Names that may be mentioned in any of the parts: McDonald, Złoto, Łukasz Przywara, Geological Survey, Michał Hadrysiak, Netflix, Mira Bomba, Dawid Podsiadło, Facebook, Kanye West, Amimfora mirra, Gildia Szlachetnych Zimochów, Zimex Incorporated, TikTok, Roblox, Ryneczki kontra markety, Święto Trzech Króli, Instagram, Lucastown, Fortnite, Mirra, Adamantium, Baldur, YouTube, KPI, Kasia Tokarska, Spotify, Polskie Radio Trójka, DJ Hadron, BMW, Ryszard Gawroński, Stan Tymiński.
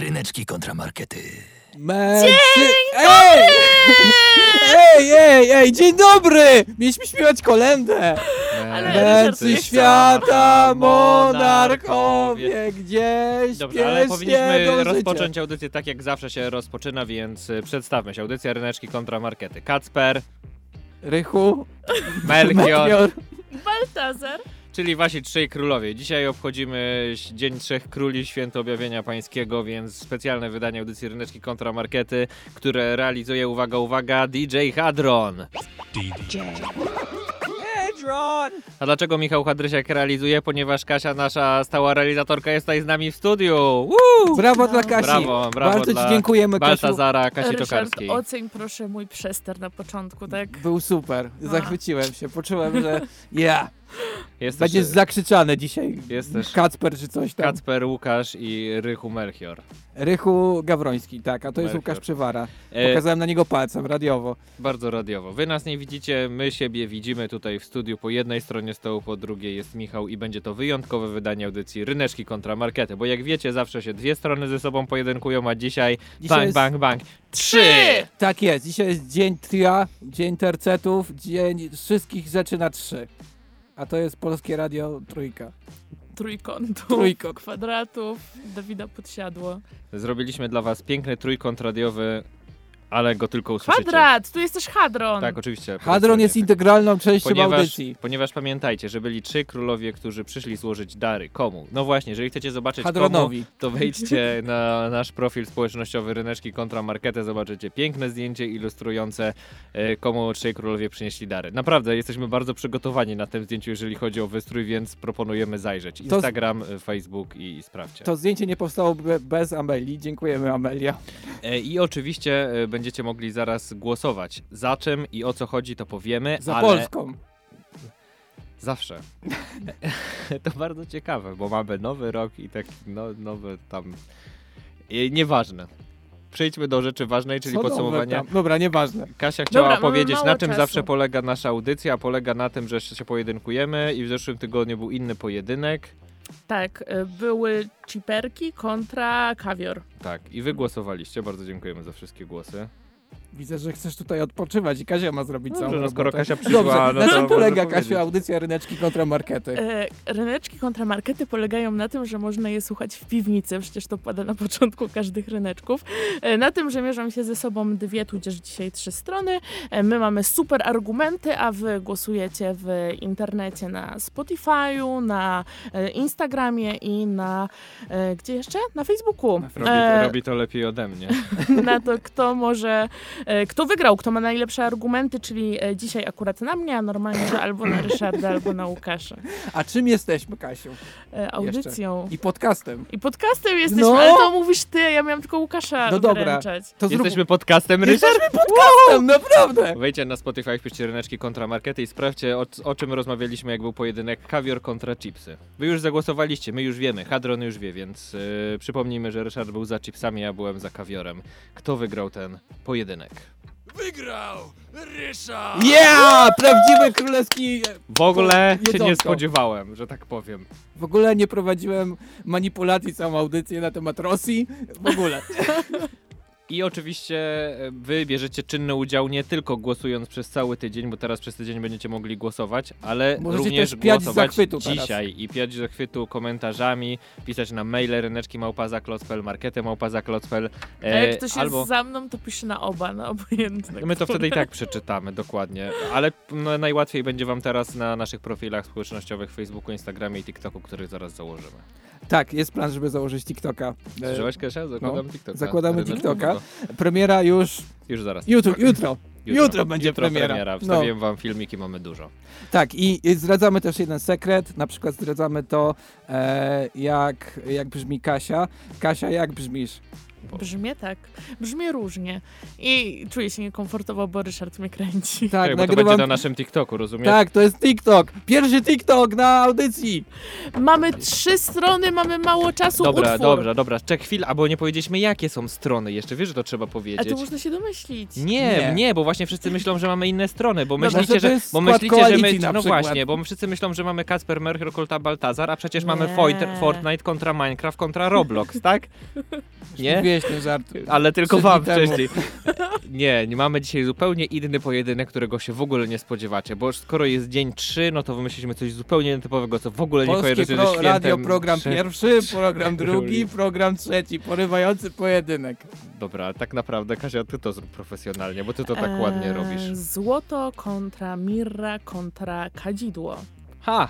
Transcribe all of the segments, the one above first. Ryneczki kontra markety. Ej, dzień dobry! Mieliśmy śpiewać kolędę. Mędrcy świata, monarchowie, gdzieś. Dobrze, ale powinniśmy rozpocząć audycję tak, jak zawsze się rozpoczyna, więc przedstawmy się. Audycja Ryneczki kontra markety. Kacper, Rychu, Melchior, Baltazar. Czyli wasi trzej królowie. Dzisiaj obchodzimy Dzień Trzech Króli, Święto Objawienia Pańskiego, więc specjalne wydanie audycji Ryneczki kontra markety, które realizuje, uwaga, DJ Hadron. A dlaczego Michał Hadrysiak realizuje? Ponieważ Kasia, nasza stała realizatorka, jest tutaj z nami w studiu. Woo! Brawo dla Kasi. Brawo bardzo dla ci dziękujemy, Baltazara, Kasi Tokarskiej. Oceń proszę mój przester na początku, tak? Był super. Zachwyciłem się. Poczułem, że będziesz zakrzyczany dzisiaj. Jesteś Kacper czy coś tam. Kacper, Łukasz i Rychu Melchior. Rychu Gawroński, tak, a to jest Łukasz Przywara. Pokazałem na niego palcem, radiowo. Bardzo radiowo. Wy nas nie widzicie, my siebie widzimy tutaj w studiu. Po jednej stronie stołu, po drugiej jest Michał i będzie to wyjątkowe wydanie audycji Ryneczki kontra markety, bo jak wiecie, zawsze się dwie strony ze sobą pojedynkują, a dzisiaj bang, bang, bang. Trzy! Tak jest, dzisiaj jest dzień tria, dzień tercetów, dzień wszystkich rzeczy na trzy. A to jest Polskie Radio Trójka. Trójkąt. Kwadratów, Dawida Podsiadło. Zrobiliśmy dla was piękny trójkąt radiowy, ale go tylko usłyszycie. Kwadrat! Tu jest też Hadron! Tak, oczywiście. Hadron jest integralną częścią audycji. Ponieważ pamiętajcie, że byli trzy królowie, którzy przyszli złożyć dary. Komu? No właśnie, jeżeli chcecie zobaczyć Hadronowi, komu, to wejdźcie na nasz profil społecznościowy Ryneczki kontra marketę, zobaczycie piękne zdjęcie ilustrujące, komu trzej królowie przynieśli dary. Naprawdę, jesteśmy bardzo przygotowani na tym zdjęciu, jeżeli chodzi o wystrój, więc proponujemy zajrzeć. Instagram, Facebook i sprawdźcie. To zdjęcie nie powstało bez Ameli. Dziękujemy, Amelia. I oczywiście będziecie mogli zaraz głosować. Za czym i o co chodzi, to powiemy. Za Polską. Zawsze. To bardzo ciekawe, bo mamy nowy rok i tak nowe tam... Nieważne. Przejdźmy do rzeczy ważnej, czyli podsumowania. Dobra, nieważne. Kasia chciała powiedzieć, na czym zawsze polega nasza audycja. Polega na tym, że się pojedynkujemy i w zeszłym tygodniu był inny pojedynek. Tak, były ciperki kontra kawior. Tak, i wy głosowaliście. Bardzo dziękujemy za wszystkie głosy. Widzę, że chcesz tutaj odpoczywać i Kasia ma zrobić całą robotę. Skoro Kasia przyszła... Dobrze, na czym polega, Kasiu, audycja Ryneczki kontra markety? Ryneczki kontra markety polegają na tym, że można je słuchać w piwnicy, przecież to pada na początku każdych ryneczków. Na tym, że mierzą się ze sobą dwie, tudzież dzisiaj trzy strony. My mamy super argumenty, a wy głosujecie w internecie na Spotify'u, na Instagramie i na... gdzie jeszcze? Na Facebooku. Robi to lepiej ode mnie. Na to, kto może... Kto wygrał, kto ma najlepsze argumenty, czyli dzisiaj akurat na mnie, a normalnie to albo na Ryszarda, albo na Łukasza. A czym jesteśmy, Kasiu? Audycją. Jeszcze. I podcastem jesteśmy, ale to mówisz ty, ja miałam tylko Łukasza wyręczać. To jesteśmy podcastem, Ryszard? Jesteśmy podcastem, naprawdę! Wejdźcie na Spotify, wpiszcie Ryneczki kontra markety i sprawdźcie, o czym rozmawialiśmy, jak był pojedynek kawior kontra chipsy. Wy już zagłosowaliście, my już wiemy, Hadron już wie, więc przypomnijmy, że Ryszard był za chipsami, ja byłem za kawiorem. Kto wygrał ten pojedynek? Wygrał Ryszard! Prawdziwy królewski... W ogóle się nie spodziewałem, że tak powiem. W ogóle nie prowadziłem manipulacji całą audycję na temat Rosji. W ogóle. I oczywiście wy bierzecie czynny udział nie tylko głosując przez cały tydzień, bo teraz przez tydzień będziecie mogli głosować, ale możecie również też głosować dzisiaj i piać zachwytu komentarzami, pisać na maile ryneczki@klocpel, markety@klocpel. A jak ktoś albo... jest za mną, to pisze na oba, na obojętne. My to wtedy i tak przeczytamy, dokładnie. Ale najłatwiej będzie wam teraz na naszych profilach społecznościowych Facebooku, Instagramie i TikToku, który zaraz założymy. Tak, jest plan, żeby założyć TikToka. Słyszałaś, Kasia? Zakładamy TikToka. Premiera już zaraz. Jutro będzie premiera. Wstawiłem wam filmiki, mamy dużo. Tak, i zdradzamy też jeden sekret. Na przykład zdradzamy to, jak brzmi Kasia. Kasia, jak brzmisz? Brzmi tak. Brzmi różnie. I czuję się niekomfortowo, bo Ryszard mnie kręci. Tak, bo to będzie na naszym TikToku, rozumiesz? Tak, to jest TikTok. Pierwszy TikTok na audycji. Mamy 3 strony, mamy mało czasu. Dobra. Czekaj chwilę, albo nie powiedzieliśmy, jakie są strony jeszcze. Wiesz, że to trzeba powiedzieć. A to można się domyślić. Nie, bo właśnie wszyscy myślą, że mamy inne strony, bo wszyscy myślą, że mamy Kacper Merkel kontra Baltazar, a przecież mamy Fortnite kontra Minecraft kontra Roblox, tak? Nie? Ale tylko wam wcześniej. Nie, mamy dzisiaj zupełnie inny pojedynek, którego się w ogóle nie spodziewacie, bo skoro jest dzień 3, no to wymyśliliśmy coś zupełnie nietypowego, co w ogóle nie kojarzy się ze świętem. Radio, program 3. Pierwszy, program 2, program 3, porywający pojedynek. Dobra, tak naprawdę, Kasia, ty to zrób profesjonalnie, bo ty to tak ładnie robisz. Złoto kontra Mirra kontra Kadzidło. Ha!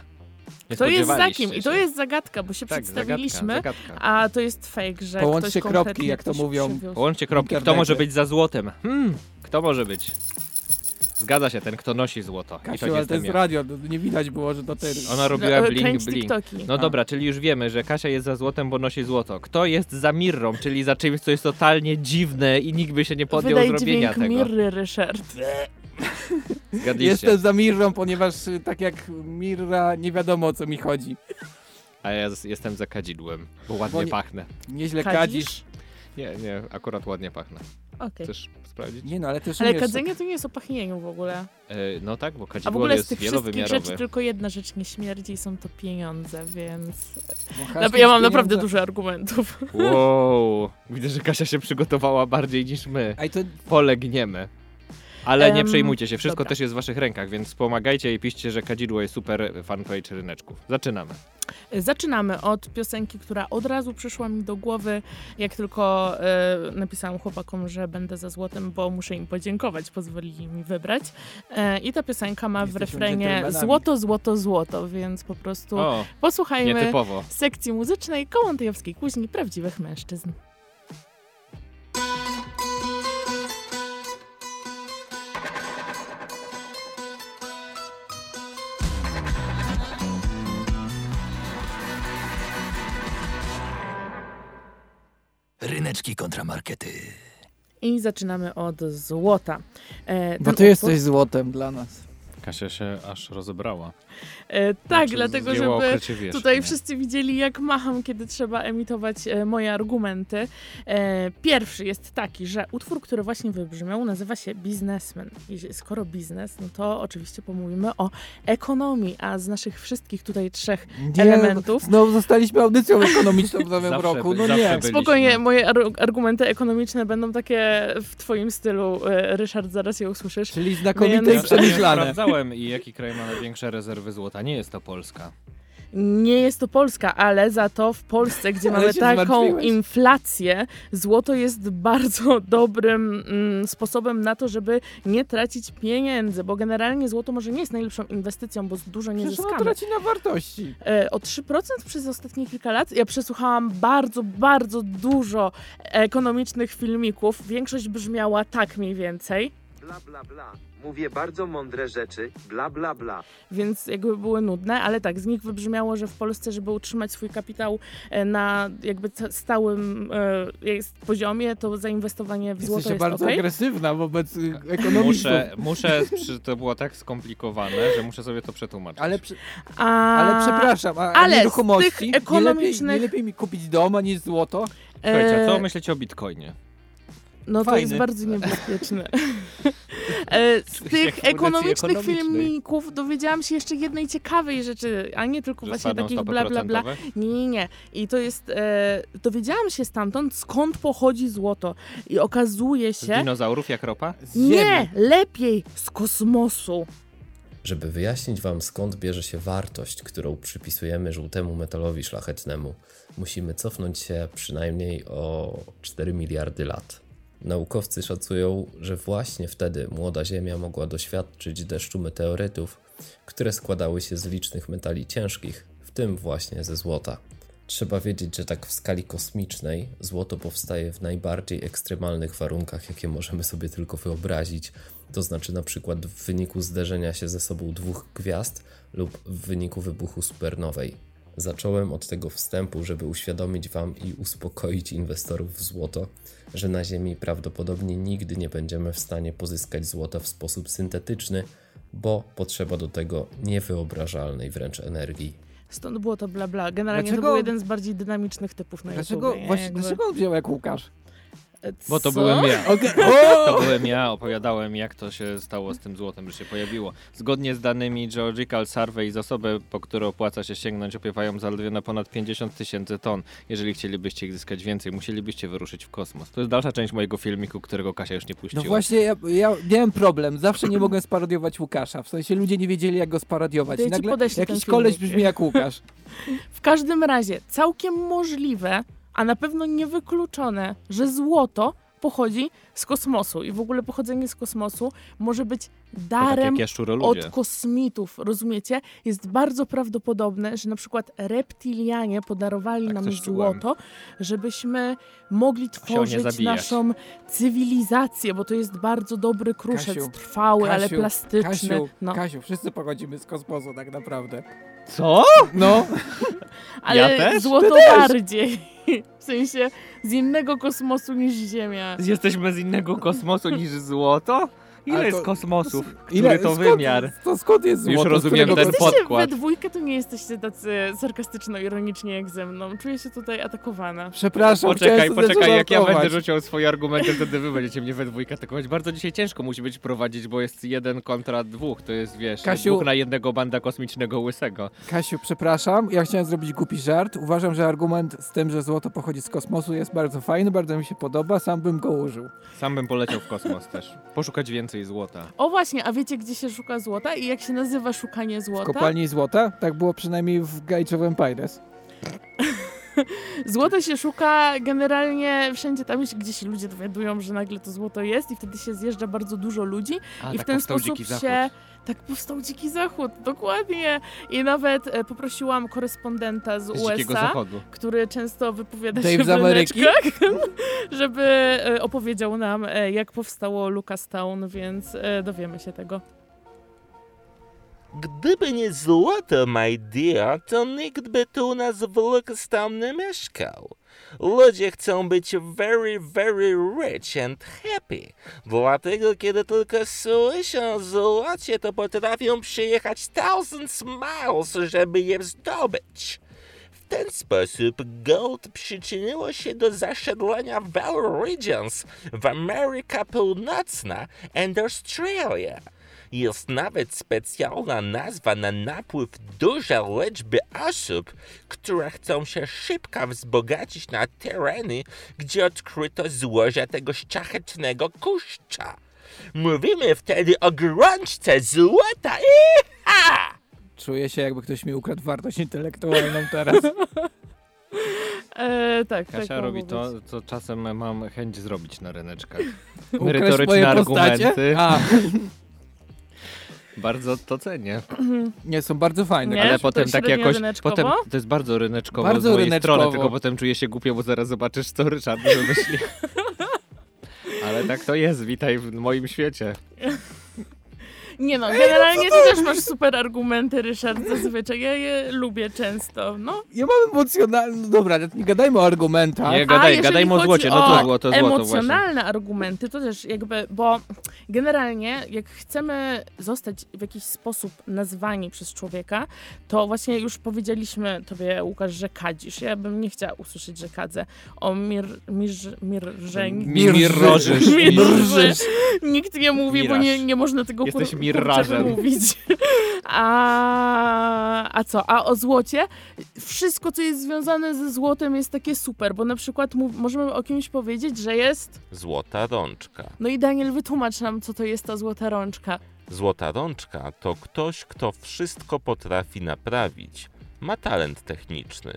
To jest za kim? I to jest zagadka, bo się przedstawiliśmy, zagadka. A to jest fake, że połączcie ktoś kropki, jak to mówią. Przywiózł. Połączcie kropki, kto może być za złotem? Kto może być? Zgadza się, ten, kto nosi złoto. Kasiu, ale to jest radio, nie widać było, że to ten. Ona robiła bling, bling. No dobra, czyli już wiemy, że Kasia jest za złotem, bo nosi złoto. Kto jest za mirrą, czyli za czymś, co jest totalnie dziwne i nikt by się nie podjął zrobienia tego. Mirry, Ryszard. Zgadliście. Jestem za Mirrą, ponieważ tak jak Mirra, nie wiadomo o co mi chodzi. A ja jestem za kadzidłem, bo ładnie pachnę. Nieźle kadzisz? Nie, akurat ładnie pachnę. Okay. Chcesz sprawdzić? Nie, no ale też. Ale kadzenie to nie jest o pachnieniu w ogóle. No tak, bo kadzidło jest wielowymiarowe. A w ogóle z tych wszystkich rzeczy tylko jedna rzecz nie śmierdzi i są to pieniądze, więc... Ja mam naprawdę dużo argumentów. Wow, widzę, że Kasia się przygotowała bardziej niż my. Polegniemy. Ale nie przejmujcie się, wszystko też jest w waszych rękach, więc pomagajcie i piszcie, że kadzidło jest super fanpage Ryneczków. Zaczynamy. Zaczynamy od piosenki, która od razu przyszła mi do głowy, jak tylko napisałam chłopakom, że będę za złotem, bo muszę im podziękować, pozwolili mi wybrać. I ta piosenka ma w refrenie złoto, złoto, złoto, więc po prostu posłuchajmy nietypowo. Sekcji muzycznej Kołątajowskiej Kuźni Prawdziwych Mężczyzn. Ryneczki kontra markety. I zaczynamy od złota. Bo ty jesteś złotem dla nas. Kasia się aż rozebrała. Dlatego, żeby tutaj wszyscy widzieli, jak macham, kiedy trzeba emitować moje argumenty. Pierwszy jest taki, że utwór, który właśnie wybrzmiał, nazywa się Biznesmen. I skoro biznes, no to oczywiście pomówimy o ekonomii, a z naszych wszystkich tutaj 3 elementów... No zostaliśmy audycją ekonomiczną w nowym roku. Spokojnie, moje argumenty ekonomiczne będą takie w twoim stylu, Ryszard, zaraz je usłyszysz. Czyli znakomite i przemyślane. I jaki kraj ma największe rezerwy złota? Nie jest to Polska. Nie jest to Polska, ale za to w Polsce, gdzie mamy taką inflację, złoto jest bardzo dobrym sposobem na to, żeby nie tracić pieniędzy, bo generalnie złoto może nie jest najlepszą inwestycją, bo dużo nie zyskamy. Ono traci na wartości. O 3% przez ostatnie kilka lat. Ja przesłuchałam bardzo, bardzo dużo ekonomicznych filmików. Większość brzmiała tak mniej więcej. Bla, bla, bla. Mówię bardzo mądre rzeczy, bla, bla, bla. Więc jakby były nudne, ale tak, z nich wybrzmiało, że w Polsce, żeby utrzymać swój kapitał na jakby stałym poziomie, to zainwestowanie w złoto jest bardzo agresywna wobec ekonomistów. To było tak skomplikowane, że muszę sobie to przetłumaczyć. Ale przepraszam, nieruchomości? Nie lepiej mi kupić dom, a nie złoto? Słuchajcie, co myślicie o bitcoinie? No to jest bardzo niebezpieczne. Z tych ekonomicznych filmików dowiedziałam się jeszcze jednej ciekawej rzeczy, a nie tylko właśnie takich bla, bla, bla. Nie. I to jest... dowiedziałam się stamtąd, skąd pochodzi złoto. I okazuje się... Z dinozaurów jak ropa? Nie, lepiej z kosmosu. Żeby wyjaśnić wam, skąd bierze się wartość, którą przypisujemy żółtemu metalowi szlachetnemu, musimy cofnąć się przynajmniej o 4 miliardy lat. Naukowcy szacują, że właśnie wtedy młoda Ziemia mogła doświadczyć deszczu meteorytów, które składały się z licznych metali ciężkich, w tym właśnie ze złota. Trzeba wiedzieć, że tak w skali kosmicznej złoto powstaje w najbardziej ekstremalnych warunkach, jakie możemy sobie tylko wyobrazić, to znaczy na przykład w wyniku zderzenia się ze sobą 2 gwiazd lub w wyniku wybuchu supernowej. Zacząłem od tego wstępu, żeby uświadomić Wam i uspokoić inwestorów w złoto, że na Ziemi prawdopodobnie nigdy nie będziemy w stanie pozyskać złota w sposób syntetyczny, bo potrzeba do tego niewyobrażalnej wręcz energii. Stąd było to bla bla. Generalnie dlaczego? To był jeden z bardziej dynamicznych typów na YouTube. Dlaczego on wziął jak Łukasz? Bo to byłem ja. Okay. To byłem ja, opowiadałem jak to się stało z tym złotem, że się pojawiło. Zgodnie z danymi Geological Survey zasoby, po które opłaca się sięgnąć, opiewają zaledwie na ponad 50 000 ton. Jeżeli chcielibyście ich zyskać więcej, musielibyście wyruszyć w kosmos. To jest dalsza część mojego filmiku, którego Kasia już nie puściła. No właśnie, ja miałem problem. Zawsze nie mogłem sparodiować Łukasza. W sensie ludzie nie wiedzieli jak go sparodiować. I nagle jakiś koleś brzmi jak Łukasz. W każdym razie, całkiem możliwe, a na pewno niewykluczone, że złoto pochodzi z kosmosu i w ogóle pochodzenie z kosmosu może być darem od kosmitów, rozumiecie? Jest bardzo prawdopodobne, że na przykład reptilianie podarowali nam złoto, żebyśmy mogli tworzyć naszą cywilizację, bo to jest bardzo dobry kruszec, trwały, ale plastyczny. Kasiu, wszyscy pochodzimy z kosmosu tak naprawdę. Co? No. Ale ja też? Złoto bardziej. W sensie z innego kosmosu niż Ziemia. Jesteśmy z innego kosmosu niż złoto? Ile jest kosmosów? Ile to wymiar? To skąd jest złoto? Już rozumiem ten podkład. We dwójkę to nie jesteście tacy sarkastyczno-ironiczni jak ze mną. Czuję się tutaj atakowana. Przepraszam. Poczekaj, jak ja będę rzucił swoje argumenty, wtedy wy będziecie mnie we dwójkę atakować. Bardzo dzisiaj ciężko musi być prowadzić, bo jest 1 kontra 2. To jest, wiesz, Kasiu, 2 na 1 banda kosmicznego łysego. Kasiu, przepraszam. Ja chciałem zrobić głupi żart. Uważam, że argument z tym, że złoto pochodzi z kosmosu jest bardzo fajny, bardzo mi się podoba. Sam bym go użył. Sam bym poleciał w kosmos też. Poszukać więcej złota. O właśnie, a wiecie gdzie się szuka złota i jak się nazywa szukanie złota? W kopalni złota? Tak było przynajmniej w Age of Empires. Złota się szuka generalnie wszędzie tam, gdzie się ludzie dowiadują, że nagle to złoto jest i wtedy się zjeżdża bardzo dużo ludzi i w ten sposób się... Tak powstał Dziki Zachód, dokładnie. I nawet poprosiłam korespondenta z USA, który często wypowiada się w Ryneczkach, żeby opowiedział nam, jak powstało Lucastown, więc dowiemy się tego. Gdyby nie złoto, my dear, to nikt by tu u nas w Lucastown nie mieszkał. Ludzie chcą być very, very rich and happy. Dlatego kiedy tylko słyszą o złocie, to potrafią przyjechać thousands miles, żeby je zdobyć. W ten sposób gold przyczyniło się do zasiedlenia wielu regions w Ameryka Północna and Australia. Jest nawet specjalna nazwa na napływ dużej liczby osób, które chcą się szybko wzbogacić na tereny, gdzie odkryto złoża tego szlachetnego kuszcza. Mówimy wtedy o grączce złota. Iha! Czuję się, jakby ktoś mi ukradł wartość intelektualną teraz. Tak, Kasia tak robi to, co czasem mam chęć zrobić na Ryneczkach. Merytoryczne argumenty. Bardzo to cenię. Nie, są bardzo fajne. Nie, ale potem tak jakoś... Potem, to jest bardzo ryneczkowo bardzo z mojej strony, tylko potem czuję się głupio, bo zaraz zobaczysz, co Ryszard wymyśli. Ale tak to jest, witaj w moim świecie. Nie no, generalnie ty też masz super argumenty, Ryszard, zazwyczaj. Ja je lubię często, no. Ja mam emocjonalne... Dobra, nie gadajmy o argumentach. Nie, gadajmy o złocie, no to złoto, złoto emocjonalne właśnie. Argumenty, to też jakby, bo generalnie jak chcemy zostać w jakiś sposób nazwani przez człowieka, to właśnie już powiedzieliśmy tobie, Łukasz, że kadzisz. Ja bym nie chciała usłyszeć, że kadzę. O Mirrorzysz. Nikt nie mówi, Miraż. Bo nie można tego... Jesteś Mirrażem. Mówić. A co? A o złocie? Wszystko, co jest związane ze złotem jest takie super, bo na przykład możemy o kimś powiedzieć, że jest... Złota rączka. No i Daniel, wytłumacz nam, co to jest ta złota rączka. Złota rączka to ktoś, kto wszystko potrafi naprawić. Ma talent techniczny.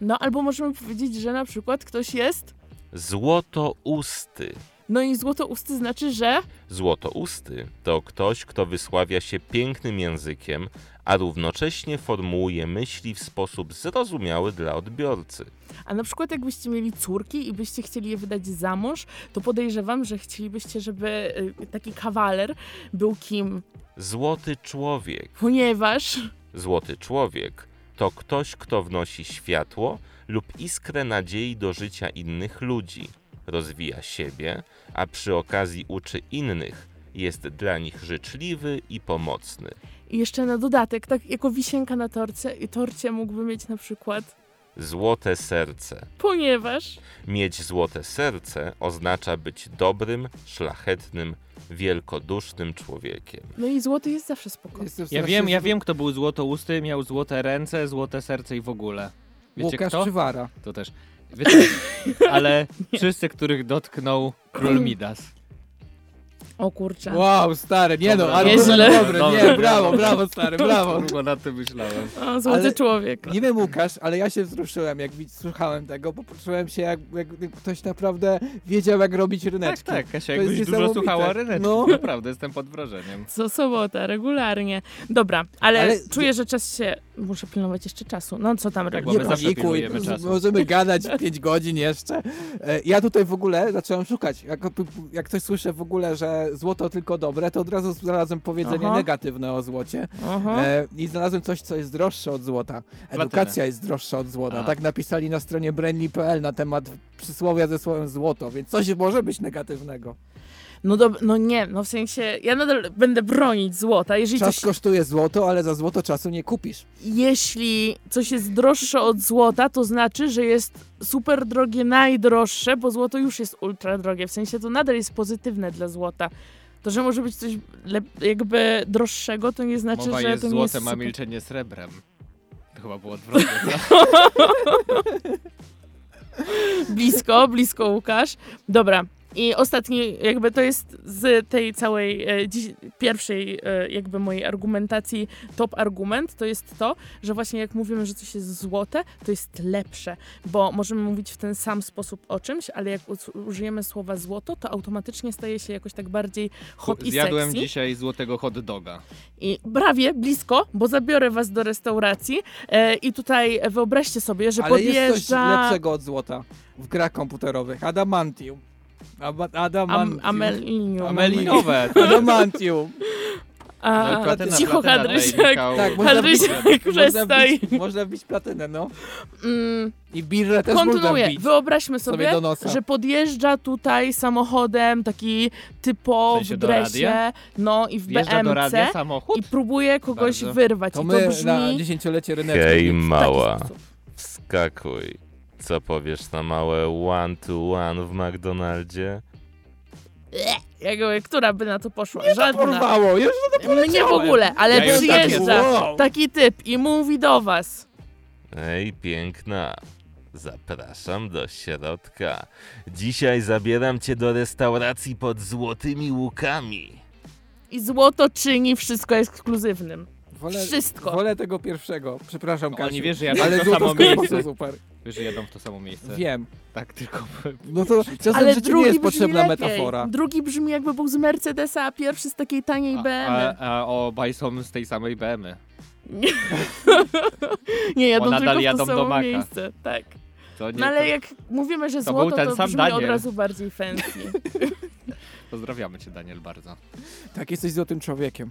No albo możemy powiedzieć, że na przykład ktoś jest... Złotousty. No i złotousty znaczy, że... Złotousty to ktoś, kto wysławia się pięknym językiem, a równocześnie formułuje myśli w sposób zrozumiały dla odbiorcy. A na przykład jakbyście mieli córki i byście chcieli je wydać za mąż, to podejrzewam, że chcielibyście, żeby taki kawaler był kim? Złoty człowiek. Ponieważ... Złoty człowiek to ktoś, kto wnosi światło lub iskrę nadziei do życia innych ludzi, rozwija siebie, a przy okazji uczy innych, jest dla nich życzliwy i pomocny. I jeszcze na dodatek, tak jako wisienka na torcie mógłby mieć na przykład złote serce. Ponieważ mieć złote serce oznacza być dobrym, szlachetnym, wielkodusznym człowiekiem. No i złoty jest zawsze spokojny. Ja wiem, kto był złotousty, miał złote ręce, złote serce i w ogóle. Wiecie, Łukasz Przywara. To też. Wiecie, ale wszyscy, których dotknął król Midas. O kurczę. Wow, stary, nie dobra, no, ale dobre, nie, brawo, stary, brawo. Kurwa, na tym myślałem. O, złoty ale, człowiek. Nie wiem, Łukasz, ale ja się wzruszyłem, jak słuchałem tego, bo poczułem się, jak ktoś naprawdę wiedział, jak robić ryneczki. Tak, Kasia, jakbyś dużo słuchała ryneczki, no. Naprawdę, jestem pod wrażeniem. Co sobota, regularnie. Dobra, ale czuję, że czas się... Muszę pilnować jeszcze czasu. No, co tam robić? Tak, możemy gadać 5 godzin jeszcze. Ja tutaj w ogóle zacząłem szukać. Jak ktoś słyszy w ogóle, że złoto tylko dobre, to od razu znalazłem powiedzenie negatywne o złocie. I znalazłem coś, co jest droższe od złota. Edukacja jest droższa od złota. Tak napisali na stronie brainly.pl na temat przysłowia ze słowem złoto, więc coś może być negatywnego. No w sensie, ja nadal będę bronić złota. Jeżeli czas kosztuje złoto, ale za złoto czasu nie kupisz. Jeśli coś jest droższe od złota, to znaczy, że jest super drogie, najdroższe, bo złoto już jest ultra drogie. W sensie to nadal jest pozytywne dla złota. To, że może być coś jakby droższego, to nie znaczy, mowa że jest to złotem, nie jest... Mowa jest złotem, a milczenie srebrem. To chyba było odwrotnie. Blisko, Łukasz. Dobra. I ostatni, jakby to jest z tej całej pierwszej jakby mojej argumentacji top argument, to jest to, że właśnie jak mówimy, że coś jest złote, to jest lepsze, bo możemy mówić w ten sam sposób o czymś, ale jak użyjemy słowa złoto, to automatycznie staje się jakoś tak bardziej hot i sexy. Zjadłem dzisiaj złotego hot doga. I prawie blisko, bo zabiorę was do restauracji i tutaj wyobraźcie sobie, że ale podjeżdża... Ale jest coś lepszego od złota w grach komputerowych. Adamantium. Adamantium. Cicho, Hadrysiak. Tak, można wbić platynę, no. I birrę też można wbić. Wyobraźmy sobie że podjeżdża tutaj samochodem taki typo w dresie, no i w BMC i próbuje kogoś wyrwać. To my na dziesięciolecie ryneczki. Hej, mała, wskakuj. Co powiesz na małe one-to-one w McDonaldzie? Która by na to poszła? Mnie żadna. To porwało, już na to poleciałem. Mnie w ogóle, ale ja przyjeżdża taki typ i mówi do was. Ej, piękna, zapraszam do środka. Dzisiaj zabieram cię do restauracji pod złotymi łukami. I złoto czyni wszystko ekskluzywnym. Wolę tego pierwszego. Przepraszam, Kasiu. Oni wiesz, że ja jadę w to samo miejsce. Super. Wiesz, że jadą w to samo miejsce. Wiem. Tak, tylko... No to czasem rzeczywiście nie jest potrzebna metafora. Drugi brzmi jakby był z Mercedesa, a pierwszy z takiej taniej BMW. A obaj są z tej samej BMW. Nie, jadą tylko w to samo miejsce. Tak. No ale jak mówimy, że złoto, to brzmi od razu bardziej fancy. Pozdrawiamy cię, Daniel, bardzo. Tak, jesteś złotym człowiekiem.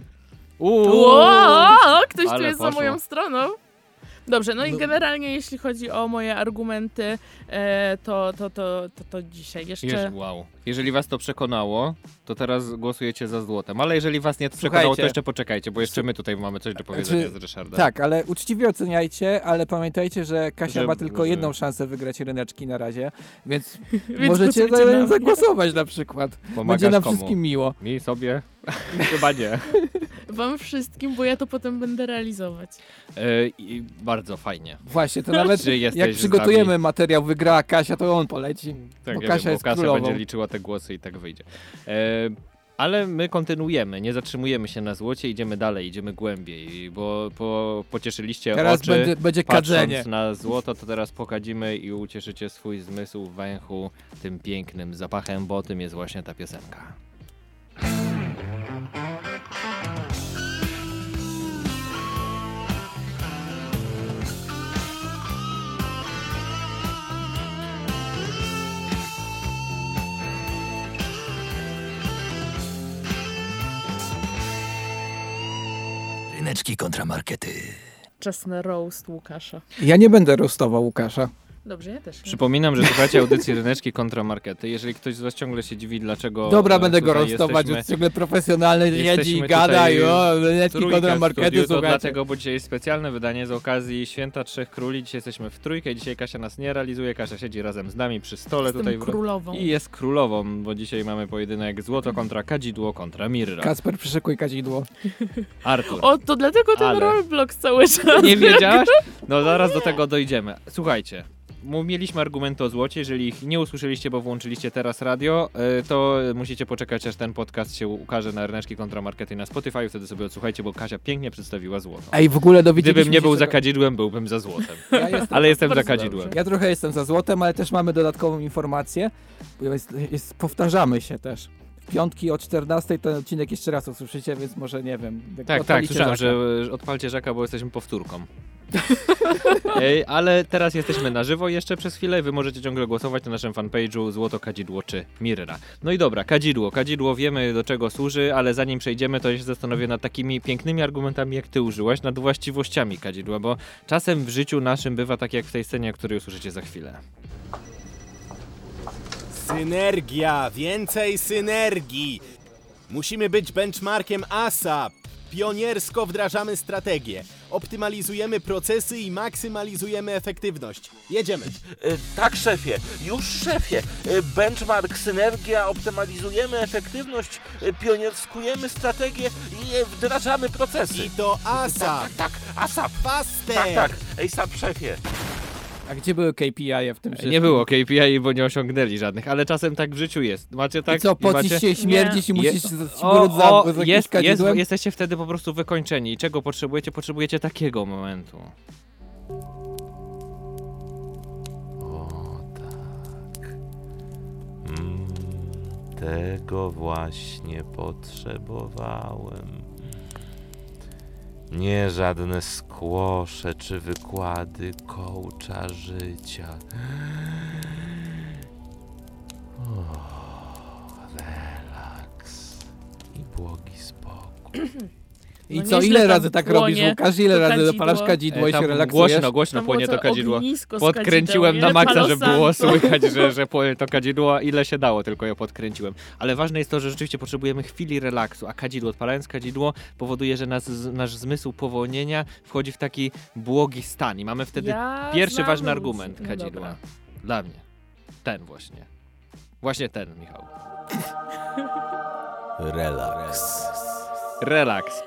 Ktoś tu jest za moją stroną. Dobrze, no i generalnie jeśli chodzi o moje argumenty, to dzisiaj jeszcze... Wow. Jeżeli was to przekonało, to teraz głosujecie za złotem. Ale jeżeli was nie przekonało, to jeszcze poczekajcie, bo jeszcze my tutaj mamy coś do powiedzenia z Ryszardem. Tak, ale uczciwie oceniajcie, ale pamiętajcie, że Kasia ma tylko jedną szansę wygrać ryneczki na razie, więc możecie zagłosować na przykład. Pomagasz będzie nam wszystkim miło. Mi, sobie? Chyba nie. Wam wszystkim, bo ja to potem będę realizować. I bardzo fajnie. Właśnie, to nawet jak przygotujemy materiał, wygra Kasia, to on poleci. Tak, bo Kasia jest królową. Kasia będzie liczyła te głosy i tak wyjdzie. Ale my kontynuujemy, nie zatrzymujemy się na złocie, idziemy dalej, idziemy głębiej, bo pocieszyliście teraz oczy, będzie patrząc na złoto, to teraz pokadzimy i ucieszycie swój zmysł w węchu tym pięknym zapachem, bo tym jest właśnie ta piosenka. Ryneczki kontra markety. podczasny roast Łukasza. Ja nie będę roastował Łukasza. Dobrze, ja też. Nie. Przypominam, że słuchacie audycji Ryneczki kontra markety. Jeżeli ktoś z was ciągle się dziwi, dlaczego... Dobra, będę go roastować, jest ciągle profesjonalny, jedzi i gada i o, Ryneczki kontra markety, słuchajcie. To dlatego, bo dzisiaj jest specjalne wydanie z okazji Święta Trzech Króli. Dzisiaj jesteśmy w trójkę, dzisiaj Kasia nas nie realizuje. Kasia siedzi razem z nami przy stole. Jestem tutaj królową. I jest królową, bo dzisiaj mamy pojedynek Złoto kontra Kadzidło kontra Mirra. Kacper, przyszykuj Kadzidło. Artur. O, to dlatego ten roadblock cały czas. Nie wiedziałaś? No zaraz do tego dojdziemy. Słuchajcie. Mieliśmy argumenty o złocie, jeżeli ich nie usłyszeliście, bo włączyliście teraz radio, to musicie poczekać, aż ten podcast się ukaże na Ryneczki kontra markety na Spotify, wtedy sobie odsłuchajcie, bo Kasia pięknie przedstawiła złoto. Ej, w ogóle gdybym nie był za kadzidłem, byłbym za złotem. Ja ale jestem za kadzidłem. Ja trochę jestem za złotem, ale też mamy dodatkową informację, powtarzamy się też. Piątki o 14:00 ten odcinek jeszcze raz usłyszycie, więc może nie wiem. Tak, słyszałem, że odpalcie rzeka, bo jesteśmy powtórką. Ale teraz jesteśmy na żywo jeszcze przez chwilę. Wy możecie ciągle głosować na naszym fanpage'u Złoto, Kadzidło czy Mirra. No i dobra, kadzidło wiemy do czego służy, ale zanim przejdziemy, to ja się zastanowię nad takimi pięknymi argumentami, jak ty użyłaś, nad właściwościami kadzidła, bo czasem w życiu naszym bywa tak jak w tej scenie, o której usłyszycie za chwilę. Synergia, więcej synergii. Musimy być benchmarkiem ASAP. Pioniersko wdrażamy strategię. Optymalizujemy procesy i maksymalizujemy efektywność. Jedziemy. Tak, szefie. Już, szefie. Benchmark, synergia, optymalizujemy efektywność, pionierskujemy strategię i wdrażamy procesy. I to ASAP. Tak, ASAP. Faster. Tak. ASAP, szefie. A gdzie były KPI w tym wszystkim? Nie było KPI, bo nie osiągnęli żadnych, ale czasem tak w życiu jest. Macie tak? I co, pocisz się, śmierdzisz i musisz jesteście wtedy po prostu wykończeni. I czego potrzebujecie? Potrzebujecie takiego momentu. O tak. Tego właśnie potrzebowałem. Nie żadne skłosze czy wykłady coacha życia. O, relaks i błogi spokój. I co, ile razy tak robisz, Łukasz? Ile razy dopalasz kadzidło i się relaksujesz? Głośno płonie to kadzidło. Podkręciłem na maksa, żeby było słychać, że płonie to kadzidło, ile się dało, tylko je podkręciłem. Ale ważne jest to, że rzeczywiście potrzebujemy chwili relaksu, a kadzidło, odpalając kadzidło, powoduje, że nasz zmysł uwolnienia wchodzi w taki błogi stan i mamy wtedy pierwszy ważny argument kadzidła. No dla mnie. Ten właśnie. Właśnie ten, Michał. Relaks.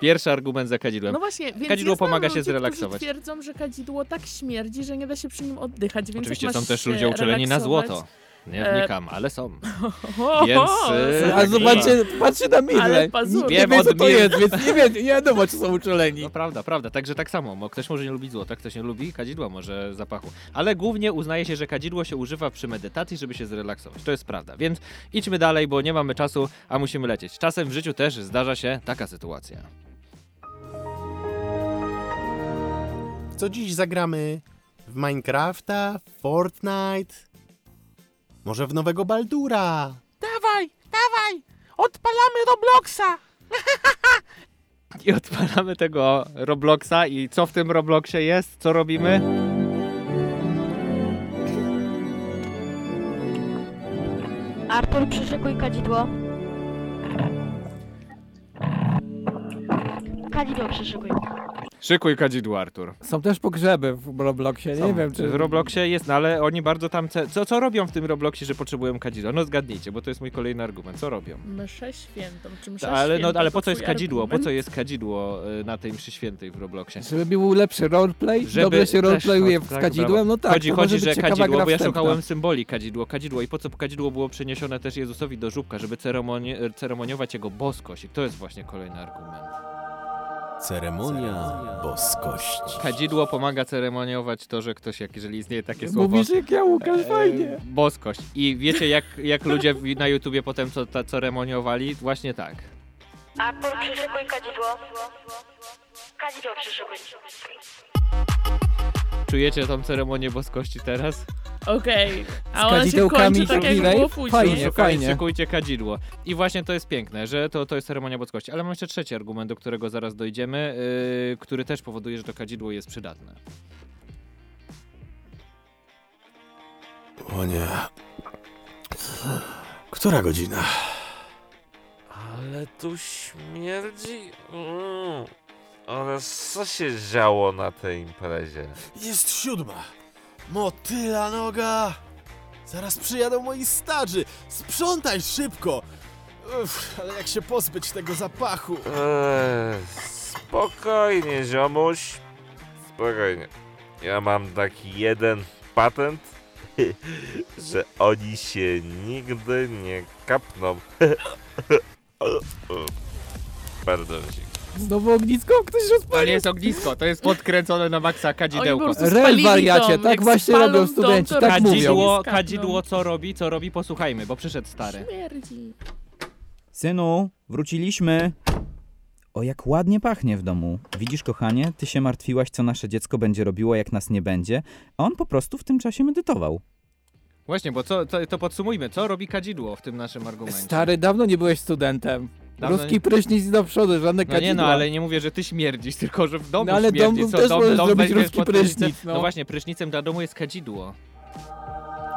Pierwszy argument za kadzidłem. No właśnie, więc kadzidło pomaga się zrelaksować. Twierdzą, że kadzidło tak śmierdzi, że nie da się przy nim oddychać. Więc oczywiście są też ludzie uczuleni na złoto. Nie wnikam, ale są. Więc... A zobaczcie, patrzcie na Mirrę. Nie wiem, co to jest, więc nie wiadomo, czy są uczuleni. No prawda. Także tak samo. Bo ktoś może nie lubić złota, ktoś nie lubi kadzidła, może zapachu. Ale głównie uznaje się, że kadzidło się używa przy medytacji, żeby się zrelaksować. To jest prawda. Więc idźmy dalej, bo nie mamy czasu, a musimy lecieć. Czasem w życiu też zdarza się taka sytuacja. Co dziś zagramy? W Minecrafta? Fortnite? Może w nowego Baldura? Dawaj! Odpalamy Robloxa! I odpalamy tego Robloxa i co w tym Robloxie jest? Co robimy? Artur, przyszykuj kadzidło. Kadzidło przyszykuj. Szykuj kadzidło, Artur. Są też pogrzeby w Robloxie, nie wiem czy... W Robloxie jest, no ale oni bardzo tam... Co robią w tym Robloxie, że potrzebują kadzidła? No zgadnijcie, bo to jest mój kolejny argument. Co robią? Mszę świętą, czy msza świętą? No ale po co jest kadzidło? Argument? Po co jest kadzidło na tej mszy świętej w Robloxie? Żeby był lepszy roleplay? Żeby dobrze się roleplayuje z kadzidłem? No tak, Chodzi że kadzidło, bo ja szukałem symboli kadzidło. I po co kadzidło było przeniesione też Jezusowi do żółka? Żeby ceremoniować jego boskość. I to jest właśnie kolejny argument. Ceremonia boskości. Kadzidło pomaga ceremoniować to, że ktoś, jeżeli istnieje takie słowo... Mówisz jak ja, Łukasz, fajnie. Boskość. I wiecie, jak ludzie na YouTubie potem co ceremoniowali? Właśnie tak. Artur, przyszykuj kadzidło. Kadzidło przyszykuj. Czujecie tą ceremonię boskości teraz? Okej. A ona się kończy tak jak było później. Fajnie, szykujcie kadzidło. I właśnie to jest piękne, że to jest ceremonia boskości. Ale mam jeszcze trzeci argument, do którego zaraz dojdziemy, który też powoduje, że to kadzidło jest przydatne. O nie. Która godzina? Ale tu śmierdzi... Ale co się działo na tej imprezie? Jest 7:00. Motyla noga! Zaraz przyjadą moi starzy! Sprzątaj szybko! Uff, ale jak się pozbyć tego zapachu? Spokojnie, ziomuś. Spokojnie. Ja mam taki jeden patent, że oni się nigdy nie kapną. Pardon. Znowu ognisko? Ktoś rozpalił? To nie jest ognisko, to jest podkręcone na maksa kadzidełko. Rel wariacie, tak właśnie robią studenci, tak mówią. Kadzidło co robi, posłuchajmy, bo przyszedł stary. Śmierdzi. Synu, wróciliśmy. O, jak ładnie pachnie w domu. Widzisz, kochanie, ty się martwiłaś, co nasze dziecko będzie robiło, jak nas nie będzie, a on po prostu w tym czasie medytował. Właśnie, bo to podsumujmy, co robi kadzidło w tym naszym argumencie? Stary, dawno nie byłeś studentem. Ruski prysznic do przodu, żadne kadzidło. No nie, ale nie mówię, że ty śmierdzisz, tylko że w domu śmierdzi. Ale śmierdzi. Co, też dom zrobić ruski prysznic. No właśnie, prysznicem dla domu jest kadzidło.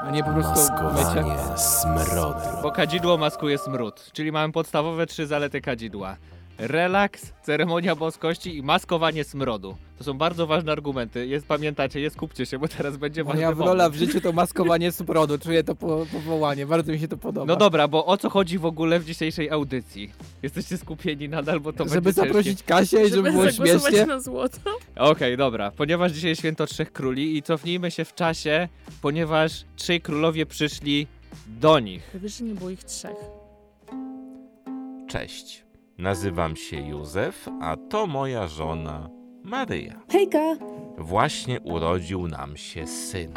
A nie po prostu maskowanie smrodu. Bo kadzidło maskuje smród, czyli mamy podstawowe 3 zalety kadzidła. Relaks, ceremonia boskości i maskowanie smrodu. To są bardzo ważne argumenty. Pamiętacie, skupcie się, bo teraz będzie ważny moment. Moja rola w życiu to maskowanie smrodu. Czuję to powołanie. Bardzo mi się to podoba. No dobra, bo o co chodzi w ogóle w dzisiejszej audycji? Jesteście skupieni nadal, bo to żeby będzie ciężkie. Żeby zaprosić Kasię i żeby było śmiesznie? Na złoto. Okej, dobra. Ponieważ dzisiaj Święto Trzech Króli i cofnijmy się w czasie, ponieważ 3 królowie przyszli do nich. Wiesz, że nie było ich 3. Cześć. Nazywam się Józef, a to moja żona Maryja. Hejka! Właśnie urodził nam się syn.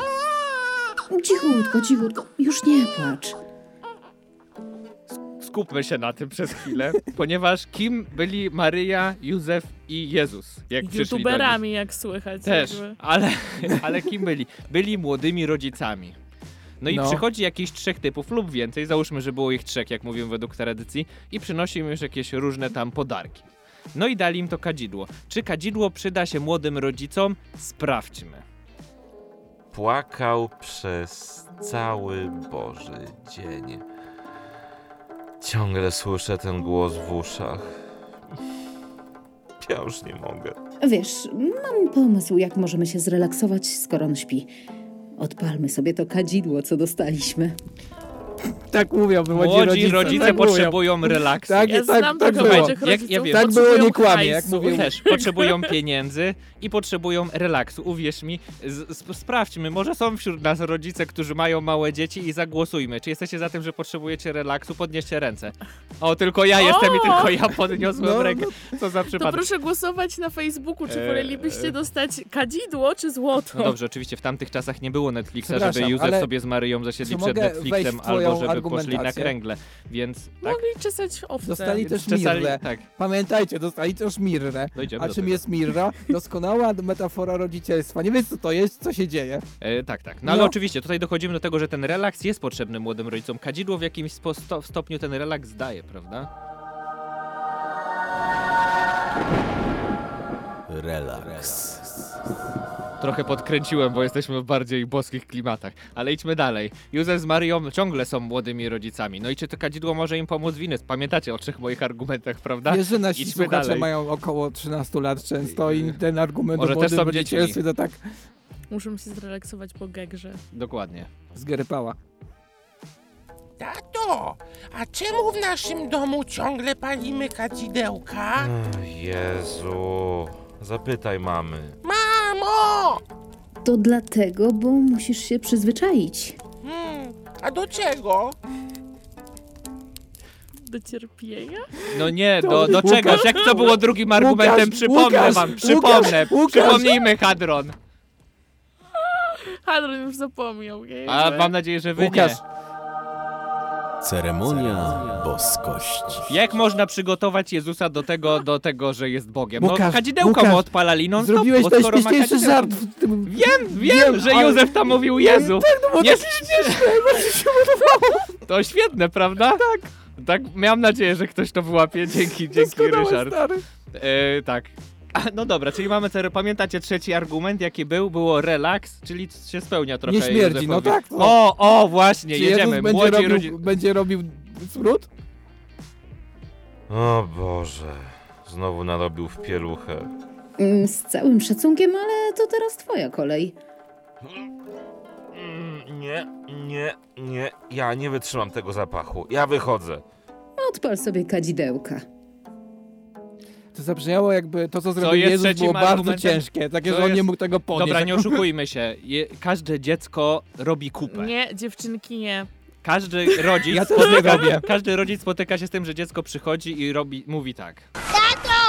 Cichutko, już nie płacz. Skupmy się na tym przez chwilę, ponieważ kim byli Maryja, Józef i Jezus, jak przyszli YouTuberami, do nich? Jak słychać. Też, ale kim byli? Byli młodymi rodzicami. No i przychodzi jakiś 3 typów lub więcej, załóżmy, że było ich 3, jak mówimy według tradycji, i przynosi im już jakieś różne tam podarki. No i dali im to kadzidło. Czy kadzidło przyda się młodym rodzicom? Sprawdźmy. Płakał przez cały Boży dzień. Ciągle słyszę ten głos w uszach. Ja już nie mogę. Wiesz, mam pomysł, jak możemy się zrelaksować, skoro on śpi. Odpalmy sobie to kadzidło, co dostaliśmy. Tak mówią młodzi rodzice tak potrzebują relaksu. Ja wiem, nie kłamie. Jak mówią. Też potrzebują pieniędzy i potrzebują relaksu. Uwierz mi, sprawdźmy, może są wśród nas rodzice, którzy mają małe dzieci i zagłosujmy. Czy jesteście za tym, że potrzebujecie relaksu? Podnieście ręce. O, tylko ja jestem i tylko ja podniosłem rękę. Co za przypadek. To proszę głosować na Facebooku, czy wolelibyście dostać kadzidło, czy złoto. No dobrze, oczywiście w tamtych czasach nie było Netflixa, żeby Józef sobie z Maryją zasiedli przed Netflixem albo żeby poszli na kręgle, więc tak. Mogli czesać owce. Dostali też mirrę. Tak. Pamiętajcie, dostali też mirrę. A czym jest mirra? Doskonała metafora rodzicielstwa. Nie wiem, co to jest, co się dzieje. Tak. No ale oczywiście, tutaj dochodzimy do tego, że ten relaks jest potrzebny młodym rodzicom. Kadzidło w jakimś stopniu ten relaks daje, prawda? Relaks. Trochę podkręciłem, bo jesteśmy w bardziej boskich klimatach. Ale idźmy dalej. Józef z Marią ciągle są młodymi rodzicami. No i czy to kadzidło może im pomóc w inny? Pamiętacie o 3 moich argumentach, prawda? Wiesz, że nasi słuchacze mają około 13 lat często i ten argument o młodym rodzicielstwie to tak... Muszę się zrelaksować po gegrze. Dokładnie. Zgerypała. Tato, a czemu w naszym domu ciągle palimy kadzidełka? Jezu... Zapytaj mamy. Mamo! To dlatego, bo musisz się przyzwyczaić. A do czego? Do cierpienia? No nie, do czegoś. Jak to było drugim argumentem? Przypomnę. Przypomnijmy, Hadron. Hadron już zapomniał. A mam nadzieję, że wy nie. Ceremonia boskości. Jak można przygotować Jezusa do tego, że jest Bogiem? Łukasz, no kadzidełko mu odpalali non-stop. Zrobiłeś najśmieszniejszy żart w tym... Wiem, że ale... Józef tam mówił Jezu. Nie śmieszne, właśnie się wydawało. To świetne, prawda? Tak, miałam nadzieję, że ktoś to wyłapie. Dzięki Ryszard. Tak. No dobra, czyli mamy cel. Pamiętacie trzeci argument, jaki był? Było relaks, czyli się spełnia trochę. Nie śmierdzi, Józefowi. No tak. No. O, właśnie, czy jedziemy. Jezus będzie robił smród? O Boże, znowu narobił w pieluchę. Z całym szacunkiem, ale to teraz twoja kolej. Nie, ja nie wytrzymam tego zapachu. Ja wychodzę. Odpal sobie kadzidełka. To zabrzmiało jakby to, co zrobił Jezus, było bardzo ciężkie. Takie, że on nie mógł tego podnieść. Dobra, nie oszukujmy się. Każde dziecko robi kupę. Nie, dziewczynki nie. Każdy rodzic spotyka się z tym, że dziecko przychodzi i mówi tak. Tato,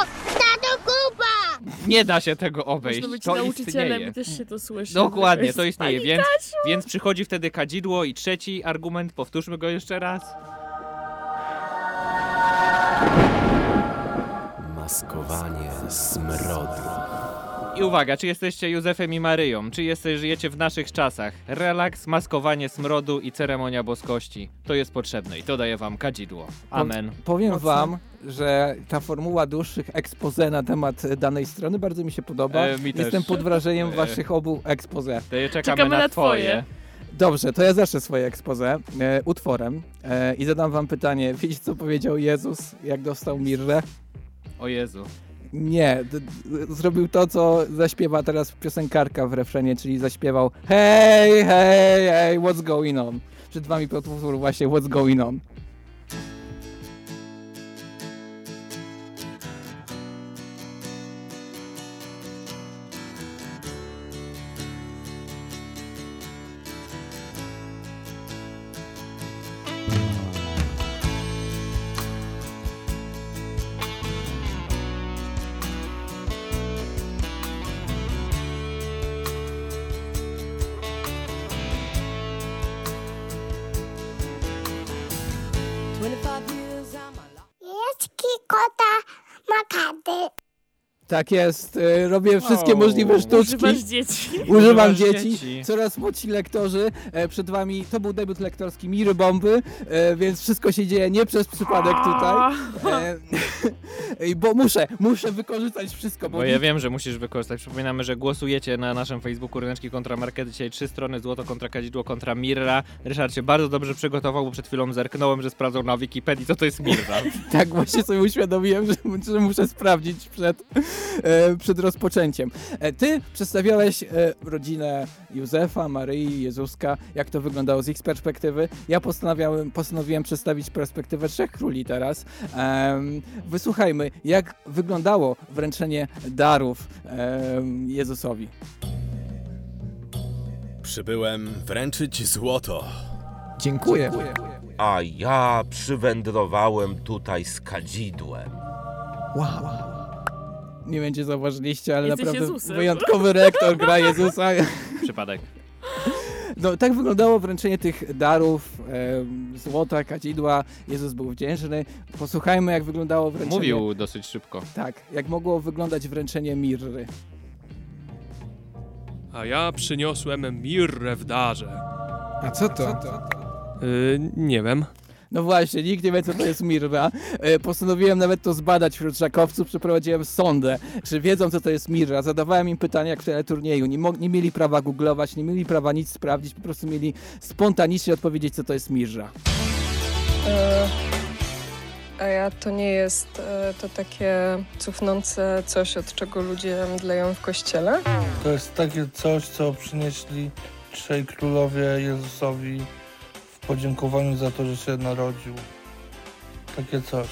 kupa! Nie da się tego obejść. Można być to nauczycielem istnieje. I też się to słyszy. Dokładnie, to istnieje. Więc przychodzi wtedy kadzidło i trzeci argument. Powtórzmy go jeszcze raz. Maskowanie smrodu. I uwaga, czy jesteście Józefem i Maryją? Czy żyjecie w naszych czasach? Relaks, maskowanie smrodu i ceremonia boskości. To jest potrzebne i to daje wam kadzidło. Amen. Powiem wam, że ta formuła dłuższych expose na temat danej strony bardzo mi się podoba. Jestem pod wrażeniem waszych obu expose. Czekamy na twoje. Dobrze, to ja zacznę swoje expose utworem i zadam wam pytanie. Wiecie, co powiedział Jezus, jak dostał mirrę? O Jezu. Nie, zrobił to, co zaśpiewa teraz piosenkarka w refrenie, czyli zaśpiewał hej, hej, hej, what's going on? Przed wami utwór właśnie what's going on. Tak jest, robię wszystkie możliwe sztuczki. Używam dzieci. Coraz młodsi lektorzy. Przed wami to był debiut lektorski Miry Bomby, więc wszystko się dzieje nie przez przypadek tutaj. Bo muszę wykorzystać wszystko. Bo ja wiem, że musisz wykorzystać. Przypominamy, że głosujecie na naszym Facebooku Ryneczki kontra markety. Dzisiaj 3 strony, złoto kontra kadzidło kontra mirra. Ryszard się bardzo dobrze przygotował, bo przed chwilą zerknąłem, że sprawdzał na Wikipedii, co to jest mirra. Tak, właśnie sobie uświadomiłem, że muszę sprawdzić przed rozpoczęciem. Ty przedstawiałeś rodzinę Józefa, Maryi, Jezuska, jak to wyglądało z ich perspektywy. Ja postanowiłem przedstawić perspektywę Trzech Króli teraz. Wysłuchajmy, jak wyglądało wręczenie darów Jezusowi. Przybyłem wręczyć złoto. Dziękuję. A ja przywędrowałem tutaj z kadzidłem. Wow. Nie wiem, czy zauważyliście, ale jesteś naprawdę Jezusem. Wyjątkowy rektor gra Jezusa. Przypadek. No, tak wyglądało wręczenie tych darów, złota, kadzidła. Jezus był wdzięczny. Posłuchajmy, jak wyglądało wręczenie. Mówił dosyć szybko. Tak, jak mogło wyglądać wręczenie mirry. A ja przyniosłem mirrę w darze. A co to? Nie wiem. No właśnie, nikt nie wie, co to jest mirra. Postanowiłem nawet to zbadać wśród szakowców, przeprowadziłem sondę, czy wiedzą, co to jest mirra. Zadawałem im pytania jak w teleturnieju. Nie mieli prawa googlować, nie mieli prawa nic sprawdzić, po prostu mieli spontanicznie odpowiedzieć, co to jest mirra. A ja to nie jest to takie cufnące coś, od czego ludzie mdleją w kościele? To jest takie coś, co przynieśli Trzej Królowie Jezusowi w podziękowaniu za to, że się narodził. Takie coś.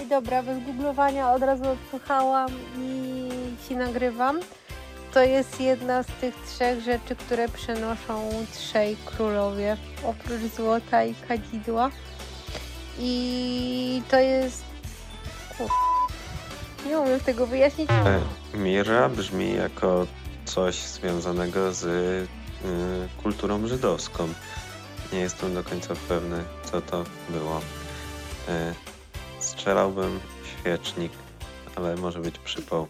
Ej, dobra, bez googlowania od razu odsłuchałam i ci nagrywam. To jest jedna z tych trzech rzeczy, które przynoszą Trzej Królowie, oprócz złota i kadzidła. I to jest... Nie umiem tego wyjaśnić. Mirra brzmi jako coś związanego z kulturą żydowską. Nie jestem do końca pewny, co to było. Strzelałbym świecznik, ale może być przypał.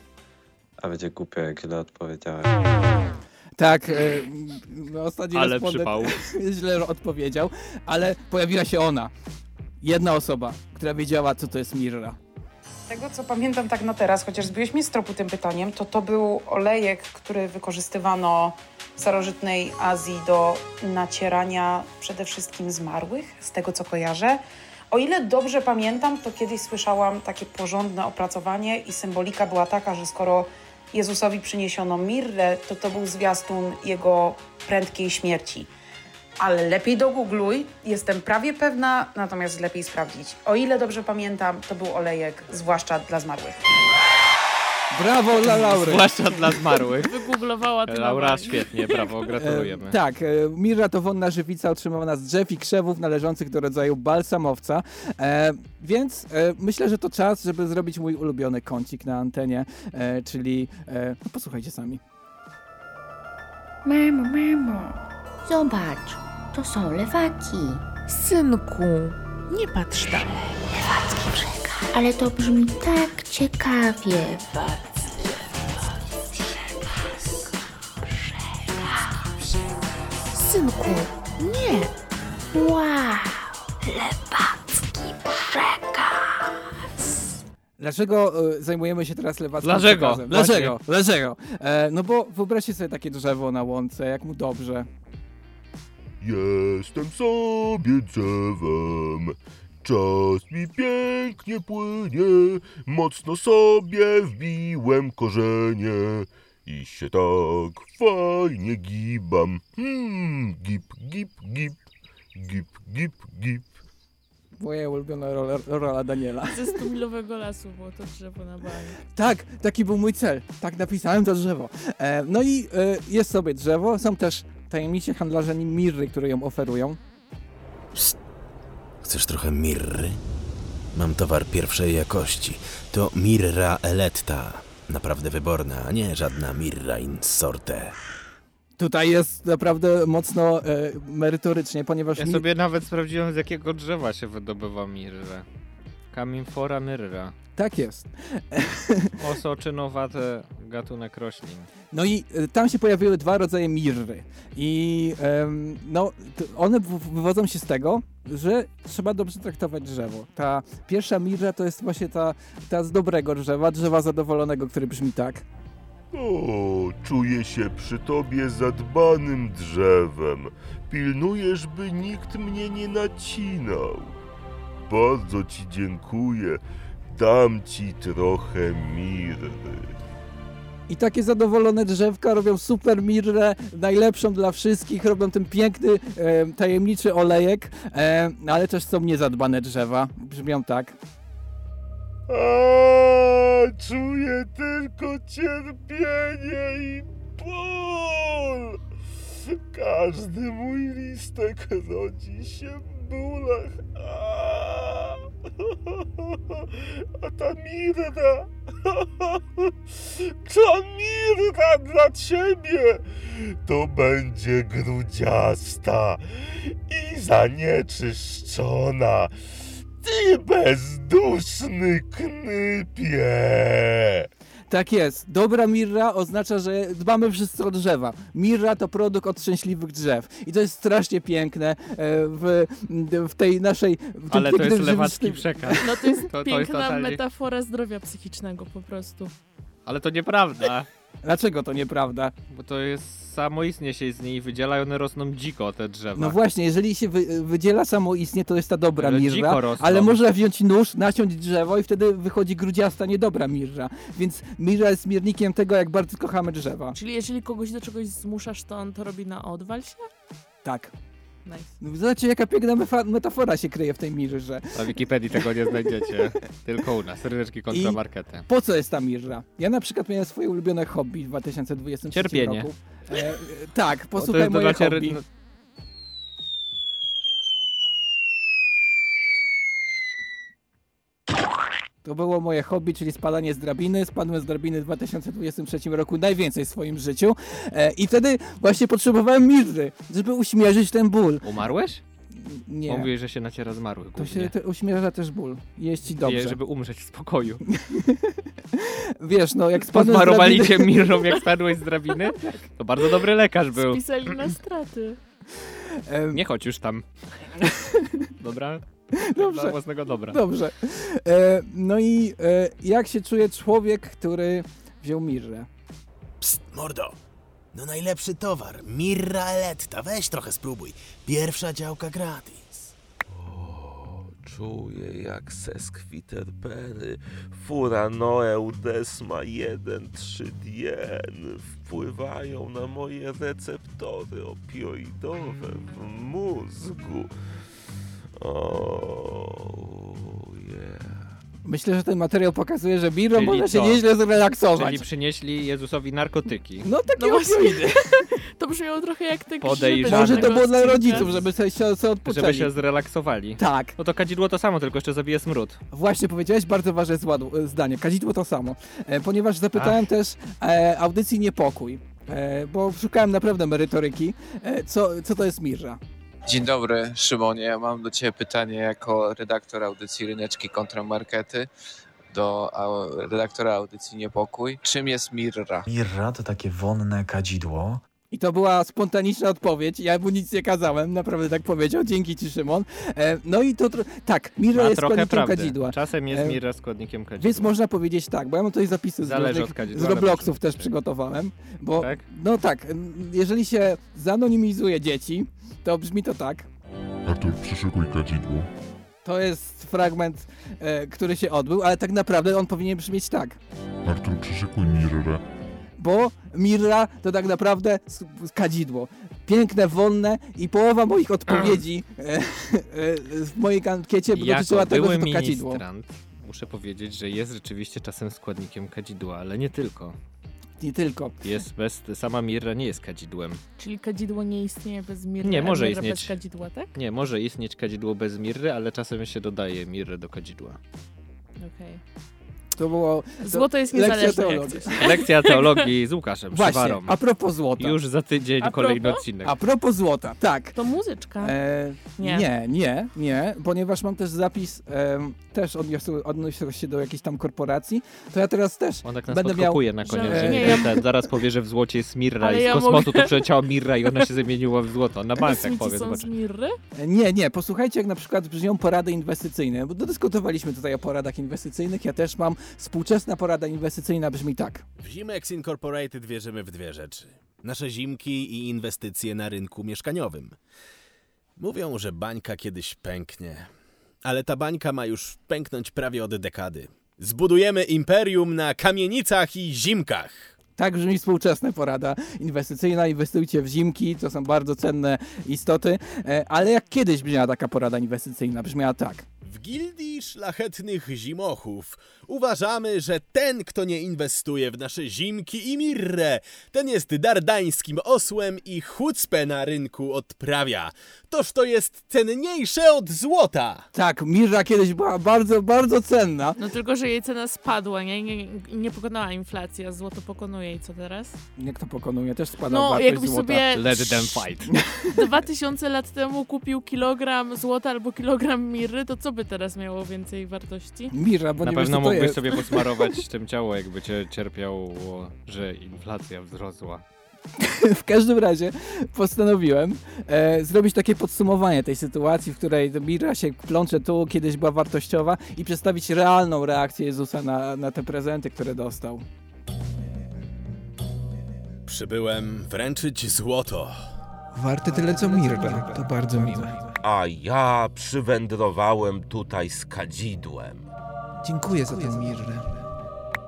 A będzie głupio, jak źle odpowiedziałem. Tak, ostatni respondent źle odpowiedział, ale pojawiła się ona. Jedna osoba, która wiedziała, co to jest mirra. Z tego, co pamiętam tak na teraz, chociaż zbiłeś mnie z tropu tym pytaniem, to był olejek, który wykorzystywano w starożytnej Azji do nacierania przede wszystkim zmarłych, z tego, co kojarzę. O ile dobrze pamiętam, to kiedyś słyszałam takie porządne opracowanie i symbolika była taka, że skoro Jezusowi przyniesiono mirrę, to był zwiastun jego prędkiej śmierci. Ale lepiej dogoogluj, jestem prawie pewna, natomiast lepiej sprawdzić. O ile dobrze pamiętam, to był olejek, zwłaszcza dla zmarłych. Brawo dla Laury. Zwłaszcza dla zmarłych. Wygooglowała to. Laura, świetnie, brawo, gratulujemy. Mirra to wonna żywica otrzymywana z drzew i krzewów należących do rodzaju balsamowca, więc myślę, że to czas, żeby zrobić mój ulubiony kącik na antenie, czyli no posłuchajcie sami. Mamo, zobacz, to są lewaki. Synku, nie patrz tam. Lewacki brzeg. Ale to brzmi tak ciekawie. Synku, nie. Wow. Lewacki przekaz. Dlaczego zajmujemy się teraz lewackim przekazem? Dlaczego? No bo wyobraźcie sobie takie drzewo na łące, jak mu dobrze. Jestem sobie drzewem. Czas mi pięknie płynie, mocno sobie wbiłem korzenie i się tak fajnie gibam. Gib. Moja ulubiona rola Daniela. Ze stumilowego lasu było to drzewo na bali. Tak, taki był mój cel. Tak napisałem to drzewo. No i jest sobie drzewo, są też tajemnici handlarze mirry, które ją oferują. Chcesz trochę mirry? Mam towar pierwszej jakości. To mirra eletta. Naprawdę wyborna, a nie żadna mirra in sorte. Tutaj jest naprawdę mocno merytorycznie, ponieważ... Ja sobie nawet sprawdziłem, z jakiego drzewa się wydobywa mirra. Amimfora mirra. Tak jest. Osoczynowate gatunek roślin. No i tam się pojawiły dwa rodzaje mirry. I one wywodzą się z tego, że trzeba dobrze traktować drzewo. Ta pierwsza mirra to jest właśnie ta z dobrego drzewa zadowolonego, który brzmi tak. O, czuję się przy tobie zadbanym drzewem. Pilnujesz, by nikt mnie nie nacinał. Bardzo ci dziękuję. Dam ci trochę mirry. I takie zadowolone drzewka robią super mirrę, najlepszą dla wszystkich, robią ten piękny, tajemniczy olejek, ale też są niezadbane drzewa, brzmią tak. Czuję tylko cierpienie i ból. Każdy mój listek rodzi się w bólach. A ta mirra, dla ciebie to będzie grudziasta i zanieczyszczona, ty bezduszny knypie. Tak jest. Dobra mirra oznacza, że dbamy wszyscy o drzewa. Mirra to produkt od szczęśliwych drzew. I to jest strasznie piękne w tej naszej... Ale to jest lewacki przekaz. No to jest piękna metafora zdrowia psychicznego po prostu. Ale to nieprawda. Dlaczego to nieprawda? Bo to jest samoistnie się z niej wydziela i one rosną dziko, te drzewa. No właśnie, jeżeli się wydziela samoistnie, to jest ta dobra mirra, ale można wziąć nóż, naciąć drzewo i wtedy wychodzi grudziasta, niedobra mirra. Więc mirra jest miernikiem tego, jak bardzo kochamy drzewa. Czyli jeżeli kogoś do czegoś zmuszasz, to on to robi na odwal się? Tak. Nice. Zobaczcie, jaka piękna metafora się kryje w tej mirrze. Na Wikipedii tego nie znajdziecie, tylko u nas. Ryneczki kontra markety. Po co jest ta mirra? Ja na przykład miałem swoje ulubione hobby w 2023 Cierpienie. Roku. Tak, posłuchaj moje hobby. To było moje hobby, czyli spadanie z drabiny. Spadłem z drabiny w 2023 roku najwięcej w swoim życiu. I wtedy właśnie potrzebowałem mirry, żeby uśmierzyć ten ból. Umarłeś? Nie. Mówi, że się naciera zmarłych głównie. To się uśmierza też ból. Jeździ dobrze. Wie, żeby umrzeć w spokoju. Wiesz, no jak spadłeś Podmarowali cię Mirrą, jak spadłeś z drabiny? To bardzo dobry lekarz był. Spisali na straty. Nie chodź już tam. Dobra? Dobrze. Dla własnego dobra. Dobrze. No i jak się czuje człowiek, który wziął Mirrę? Psst, mordo. No najlepszy towar, Mirra Eletta, weź trochę spróbuj. Pierwsza działka gratis. O, czuję jak se skwiterpery, fura Noeu Desma 1,3-dien wpływają na moje receptory opioidowe w mózgu. O, yeah. Myślę, że ten materiał pokazuje, że Mirra może się nieźle zrelaksować. Czyli przynieśli Jezusowi narkotyki. No takie opioidy. To brzmiało trochę jak te grzyby. Może to było dla rodziców, żeby sobie odpoczęli. Żeby się zrelaksowali. Tak. No to kadzidło to samo, tylko jeszcze zabije smród. Właśnie powiedziałeś bardzo ważne zdanie. Kadzidło to samo. Ponieważ zapytałem też audycji Niepokój, bo szukałem naprawdę merytoryki. Co to jest Mirra? Dzień dobry, Szymonie. Mam do Ciebie pytanie jako redaktor audycji Ryneczki kontra markety do redaktora audycji Niepokój. Czym jest Mirra? Mirra to takie wonne kadzidło. I to była spontaniczna odpowiedź. Ja mu nic nie kazałem, naprawdę tak powiedział. Dzięki Ci, Szymon. No i to... Tak, Mirra jest składnikiem kadzidła. Czasem jest Mirra składnikiem kadzidła. Więc można powiedzieć tak, bo ja mam tutaj zapisy z Robloxów też przygotowałem. Bo, tak? No tak, jeżeli się zanonimizuje dzieci, to brzmi to tak. Artur, przyszykuj kadzidło. To jest fragment, który się odbył, ale tak naprawdę on powinien brzmieć tak. Artur, przyszykuj Mirrę. Bo Mirra to tak naprawdę kadzidło. Piękne, wolne i połowa moich odpowiedzi w mojej ankiecie dotyczyła tego, że to kadzidło. Muszę powiedzieć, że jest rzeczywiście czasem składnikiem kadzidła, ale nie tylko. Nie tylko. Sama Mirra nie jest kadzidłem. Czyli kadzidło nie istnieje bez Mirry, nie, może Mirra istnieć, bez kadzidła, tak? Nie, może istnieć kadzidło bez Mirry, ale czasem się dodaje Mirrę do kadzidła. Okej. To było... Złoto jest niezależne. Lekcja teologii z Łukaszem Przywarą. A propos złota. Już za tydzień kolejny odcinek. A propos złota, tak. To muzyczka. Nie, ponieważ mam też zapis, też odniosę się do jakiejś tam korporacji, to ja teraz też on tak nas będę miał... na koniec, zaraz powie, że w złocie jest Mirra ale i z kosmosu to przeleciała Mirra i ona się zamieniła w złoto. Na bank tak powiem. Są z Mirry? Nie, posłuchajcie jak na przykład brzmią porady inwestycyjne, bo dyskutowaliśmy tutaj o poradach inwestycyjnych, ja też mam. Współczesna porada inwestycyjna brzmi tak. W Zimex Incorporated wierzymy w dwie rzeczy. Nasze zimki i inwestycje na rynku mieszkaniowym. Mówią, że bańka kiedyś pęknie. Ale ta bańka ma już pęknąć prawie od dekady. Zbudujemy imperium na kamienicach i zimkach. Tak brzmi współczesna porada inwestycyjna. Inwestujcie w zimki, to są bardzo cenne istoty. Ale jak kiedyś brzmiała taka porada inwestycyjna? Brzmiała tak. W Gildii Szlachetnych Zimochów uważamy, że ten, kto nie inwestuje w nasze zimki i mirrę, ten jest dardańskim osłem i chucpę na rynku odprawia. Toż to jest cenniejsze od złota. Tak, mirra kiedyś była bardzo, bardzo cenna. No tylko, że jej cena spadła, nie pokonała inflacji, a złoto pokonuje i co teraz? Jak to pokonuje? Też spada wartość złota. Let them fight. 2000 lat temu kupił kilogram złota albo kilogram mirry, to co by teraz miało więcej wartości? Mirra, bo na pewno mógłbyś sobie posmarować tym ciało, jakby cię cierpiało, że inflacja wzrosła. W każdym razie postanowiłem zrobić takie podsumowanie tej sytuacji, w której Mirra się plącze tu, kiedyś była wartościowa i przedstawić realną reakcję Jezusa na te prezenty, które dostał. Przybyłem wręczyć złoto. Warte tyle co Mirra, to bardzo miłe. A ja przywędrowałem tutaj z kadzidłem. Dziękuję za tę Mirrę.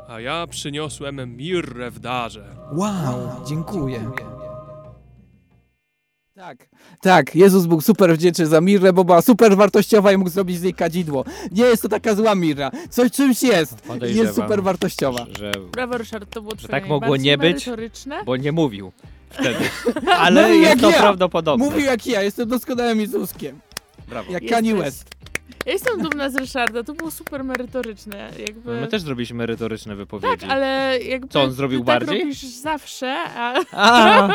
A ja przyniosłem Mirrę w darze. Wow, dziękuję. Tak, Jezus był super wdzięczny za Mirrę, bo była super wartościowa i mógł zrobić z niej kadzidło. Nie jest to taka zła Mirra. Coś czymś jest. Jest super wartościowa. Brawo, Ryszard, to było tak mogło nie być, bo nie mówił. Wtedy. Ale no jest to prawdopodobne. Mówił jak ja, jestem doskonałym Jezuskiem. Brawo. Jak Kanye West. Ja jestem dumna z Ryszarda, to było super merytoryczne. Jakby... My też zrobiliśmy merytoryczne wypowiedzi. Tak, ale jakby... Co on zrobił bardziej? Tak robisz zawsze, a...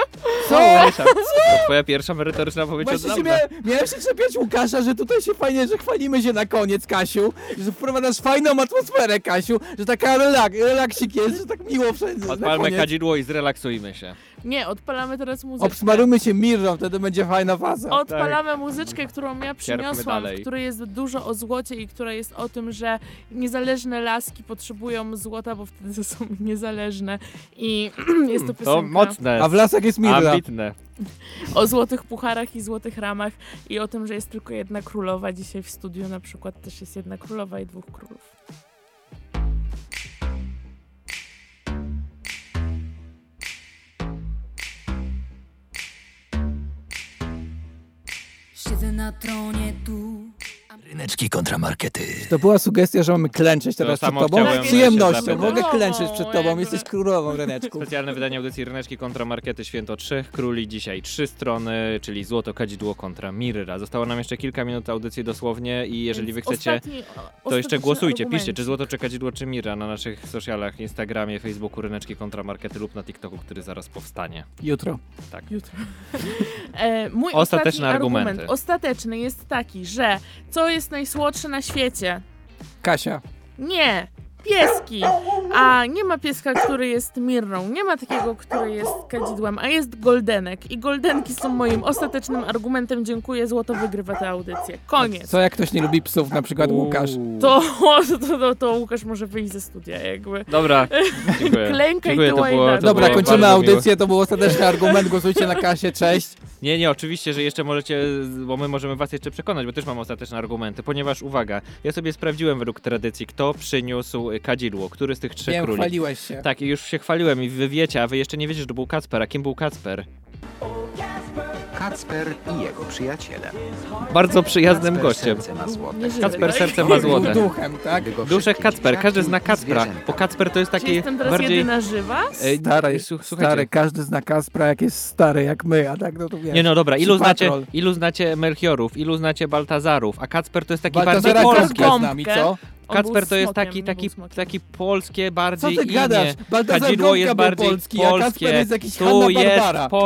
Co? Ryszard, to twoja pierwsza merytoryczna wypowiedź od dawna. Miałem się czepiać Łukasza, że tutaj się fajnie, że chwalimy się na koniec, Kasiu, że wprowadzasz fajną atmosferę, Kasiu, że taka relaksik jest, że tak miło wszędzie. Odpalmy kadzidło i zrelaksujmy się. Nie, odpalamy teraz muzyczkę. Obsmarujmy się Mirrą, wtedy będzie fajna faza. Odpalamy muzyczkę, którą ja przyniosłam, w której jest dużo o złocie i która jest o tym, że niezależne laski potrzebują złota, bo wtedy są niezależne i jest to piosenka. To mocne. A w lasach jest Mirra. Ambitne. O złotych pucharach i złotych ramach i o tym, że jest tylko jedna królowa. Dzisiaj w studiu na przykład też jest jedna królowa i dwóch królów. Siedzę na tronie tu. Ryneczki kontra markety. To była sugestia, że mamy klęczeć teraz przed tobą. Z przyjemnością. Mogę klęczeć przed tobą. Jesteś królową, Ryneczku. Specjalne wydanie audycji Ryneczki kontra markety. Święto Trzech Króli. Dzisiaj 3 strony, czyli Złoto, Kadzidło kontra Mirra. Zostało nam jeszcze kilka minut audycji dosłownie i jeżeli wy chcecie, to jeszcze głosujcie. Piszcie, czy Złoto, czy Kadzidło, czy Mirra na naszych socialach, Instagramie, Facebooku, Ryneczki kontra markety lub na TikToku, który zaraz powstanie. Jutro. Tak. Jutro. Mój ostateczny argument. Ostateczny jest taki, że co jest najsłodsze na świecie? Kasia. Nie, pieski. A nie ma pieska, który jest Mirrą. Nie ma takiego, który jest kadzidłem, a jest goldenek. I goldenki są moim ostatecznym argumentem. Dziękuję, złoto wygrywa tę audycję. Koniec. Co jak ktoś nie lubi psów, na przykład Łukasz? To Łukasz może wyjść ze studia jakby. Dobra, dziękuję. Klękaj to. Dobra, kończymy audycję. Miło. To był ostateczny argument. Głosujcie na Kasię. Cześć. Nie, oczywiście, że jeszcze możecie, bo my możemy was jeszcze przekonać, bo też mam ostateczne argumenty, ponieważ uwaga, ja sobie sprawdziłem według tradycji, kto przyniósł kadzidło, który z tych trzech króli. Chwaliłeś się. Tak, już się chwaliłem i wy wiecie, a wy jeszcze nie wiecie, że to był Kacper. A kim był Kacper? Kacper i jego przyjacielem. Bardzo przyjaznym Kacper gościem. Serce ma złote. Kacper serce ma złote. Duchem, tak? Duszek Kacper. Każdy zna Kacpra, bo Kacper to jest taki bardziej... jestem teraz bardziej... jedyna żywa? Stary, każdy zna Kacpra, jak jest stary, jak my, a tak no to wiesz. Nie no dobra, ilu znacie Melchiorów, ilu znacie Baltazarów, a Kacper to jest taki Baltazara bardziej polski. Kacper z nami, co? Kacper to jest taki polskie bardziej imię. Co ty gadasz? Kadzidło jest bardziej polski, polskie. A Kacper jest jakiś Hanna Barbara. Tu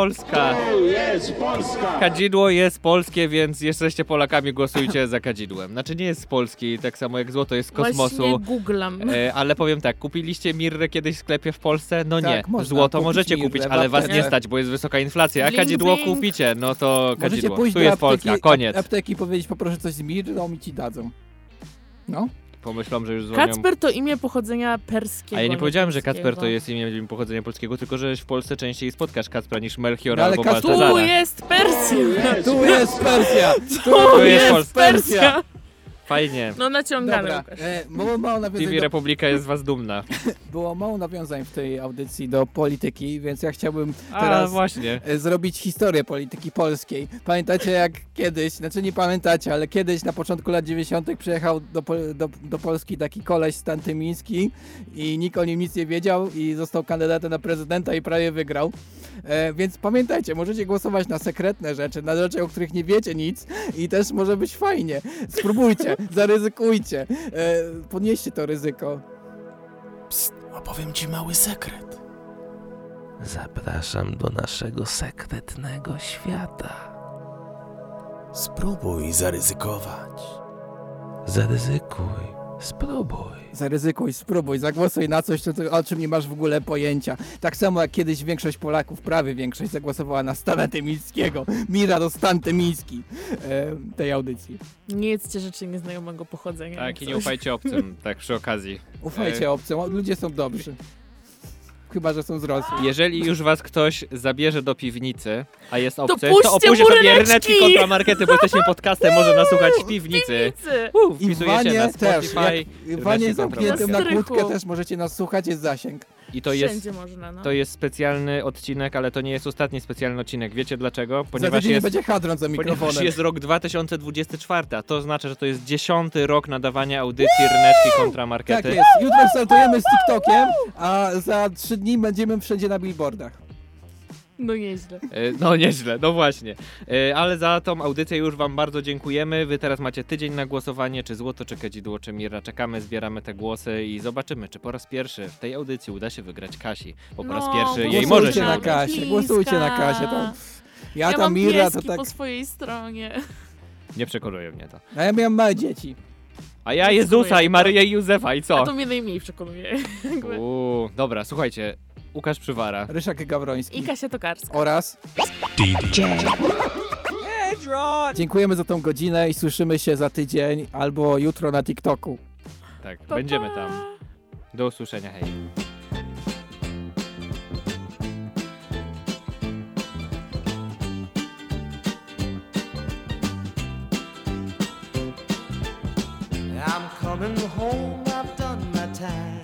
jest Polska. Kadzidło jest polskie, więc jesteście Polakami, głosujcie za kadzidłem. Znaczy nie jest z Polski, tak samo jak złoto jest z kosmosu. Właśnie googlam. Ale powiem tak, kupiliście Mirrę kiedyś w sklepie w Polsce? No nie. Tak, złoto możecie kupić, ale was nie stać, bo jest wysoka inflacja. A kadzidło kupicie, no to kadzidło. Tu jest Polska, koniec. Apteki powiedzieć, poproszę coś z Mirrą i ci dadzą. No. Pomyślałam, że już dzwonią. Kacper to imię pochodzenia perskiego. A ja nie powiedziałem, że Kacper to jest imię pochodzenia polskiego, tylko że w Polsce częściej spotkasz Kacpra niż Melchiora albo Baltazara. Tu jest Persja! Tu jest Persja! Tu jest Persja! Fajnie. No naciągamy. TV Republika jest z was dumna. Było mało nawiązań w tej audycji do polityki, więc ja chciałbym teraz zrobić historię polityki polskiej. Pamiętacie jak kiedyś, znaczy nie pamiętacie, ale kiedyś na początku lat 90. przyjechał do Polski taki koleś Stan Tymiński i nikt o nim nic nie wiedział i został kandydatem na prezydenta i prawie wygrał. Więc pamiętajcie, możecie głosować na sekretne rzeczy, na rzeczy, o których nie wiecie nic i też może być fajnie. Spróbujcie. Zaryzykujcie. Podnieście to ryzyko. Psst, opowiem ci mały sekret. Zapraszam do naszego sekretnego świata. Spróbuj zaryzykować. Zaryzykuj. Spróbuj. Zaryzykuj, spróbuj, zagłosuj na coś, o czym nie masz w ogóle pojęcia. Tak samo jak kiedyś większość Polaków, prawie większość, zagłosowała na Stana Tymińskiego. Mirra to Stan Tymiński tej audycji. Nie jedzcie rzeczy nieznajomego pochodzenia. Tak, i nie ufajcie obcym, tak przy okazji. Ufajcie obcym, ludzie są dobrzy. Chyba, że są z Rosji. Jeżeli już was ktoś zabierze do piwnicy, a jest obcy, to opuśćcie sobie Ryneczki kontra markety, bo jesteśmy podcastem, może nas słuchać w piwnicy. Wpisujecie na Spotify. W wanie zamkniętym na kłódkę też możecie nas słuchać, jest zasięg. I to jest, można, no. To jest specjalny odcinek, ale to nie jest ostatni specjalny odcinek. Wiecie dlaczego? Ponieważ będzie Hadron za mikrofonem. Ponieważ jest rok 2024, a to znaczy, że to jest 10. rok nadawania audycji Ryneczki kontra markety. Tak jest. Jutro startujemy z TikTokiem, a za 3 dni będziemy wszędzie na billboardach. No nieźle. No nieźle, no właśnie. Ale za tą audycję już wam bardzo dziękujemy. Wy teraz macie tydzień na głosowanie, czy złoto, czy kadzidło, czy mirra. Czekamy, zbieramy te głosy i zobaczymy, czy po raz pierwszy w tej audycji uda się wygrać Kasi. Bo po raz pierwszy jej może się... Głosujcie na Kasię. Tam. Ja tam mirra to tak... po swojej stronie. Nie przekonuje mnie to. A ja miałem małe dzieci. A ja Jezusa i Maryję i Józefa i co? A to mnie najmniej przekonuje. Dobra, słuchajcie. Łukasz Przywara, Ryszard Gawroński i Kasia Tokarska oraz DJ. Dziękujemy za tą godzinę i słyszymy się za tydzień albo jutro na TikToku. Tak, pa, pa. Będziemy tam. Do usłyszenia, hej. I'm coming home, I've done my time.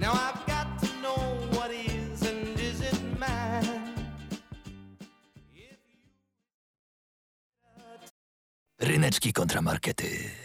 Now I've got to know what is and isn't mine. Ryneczki kontra markety.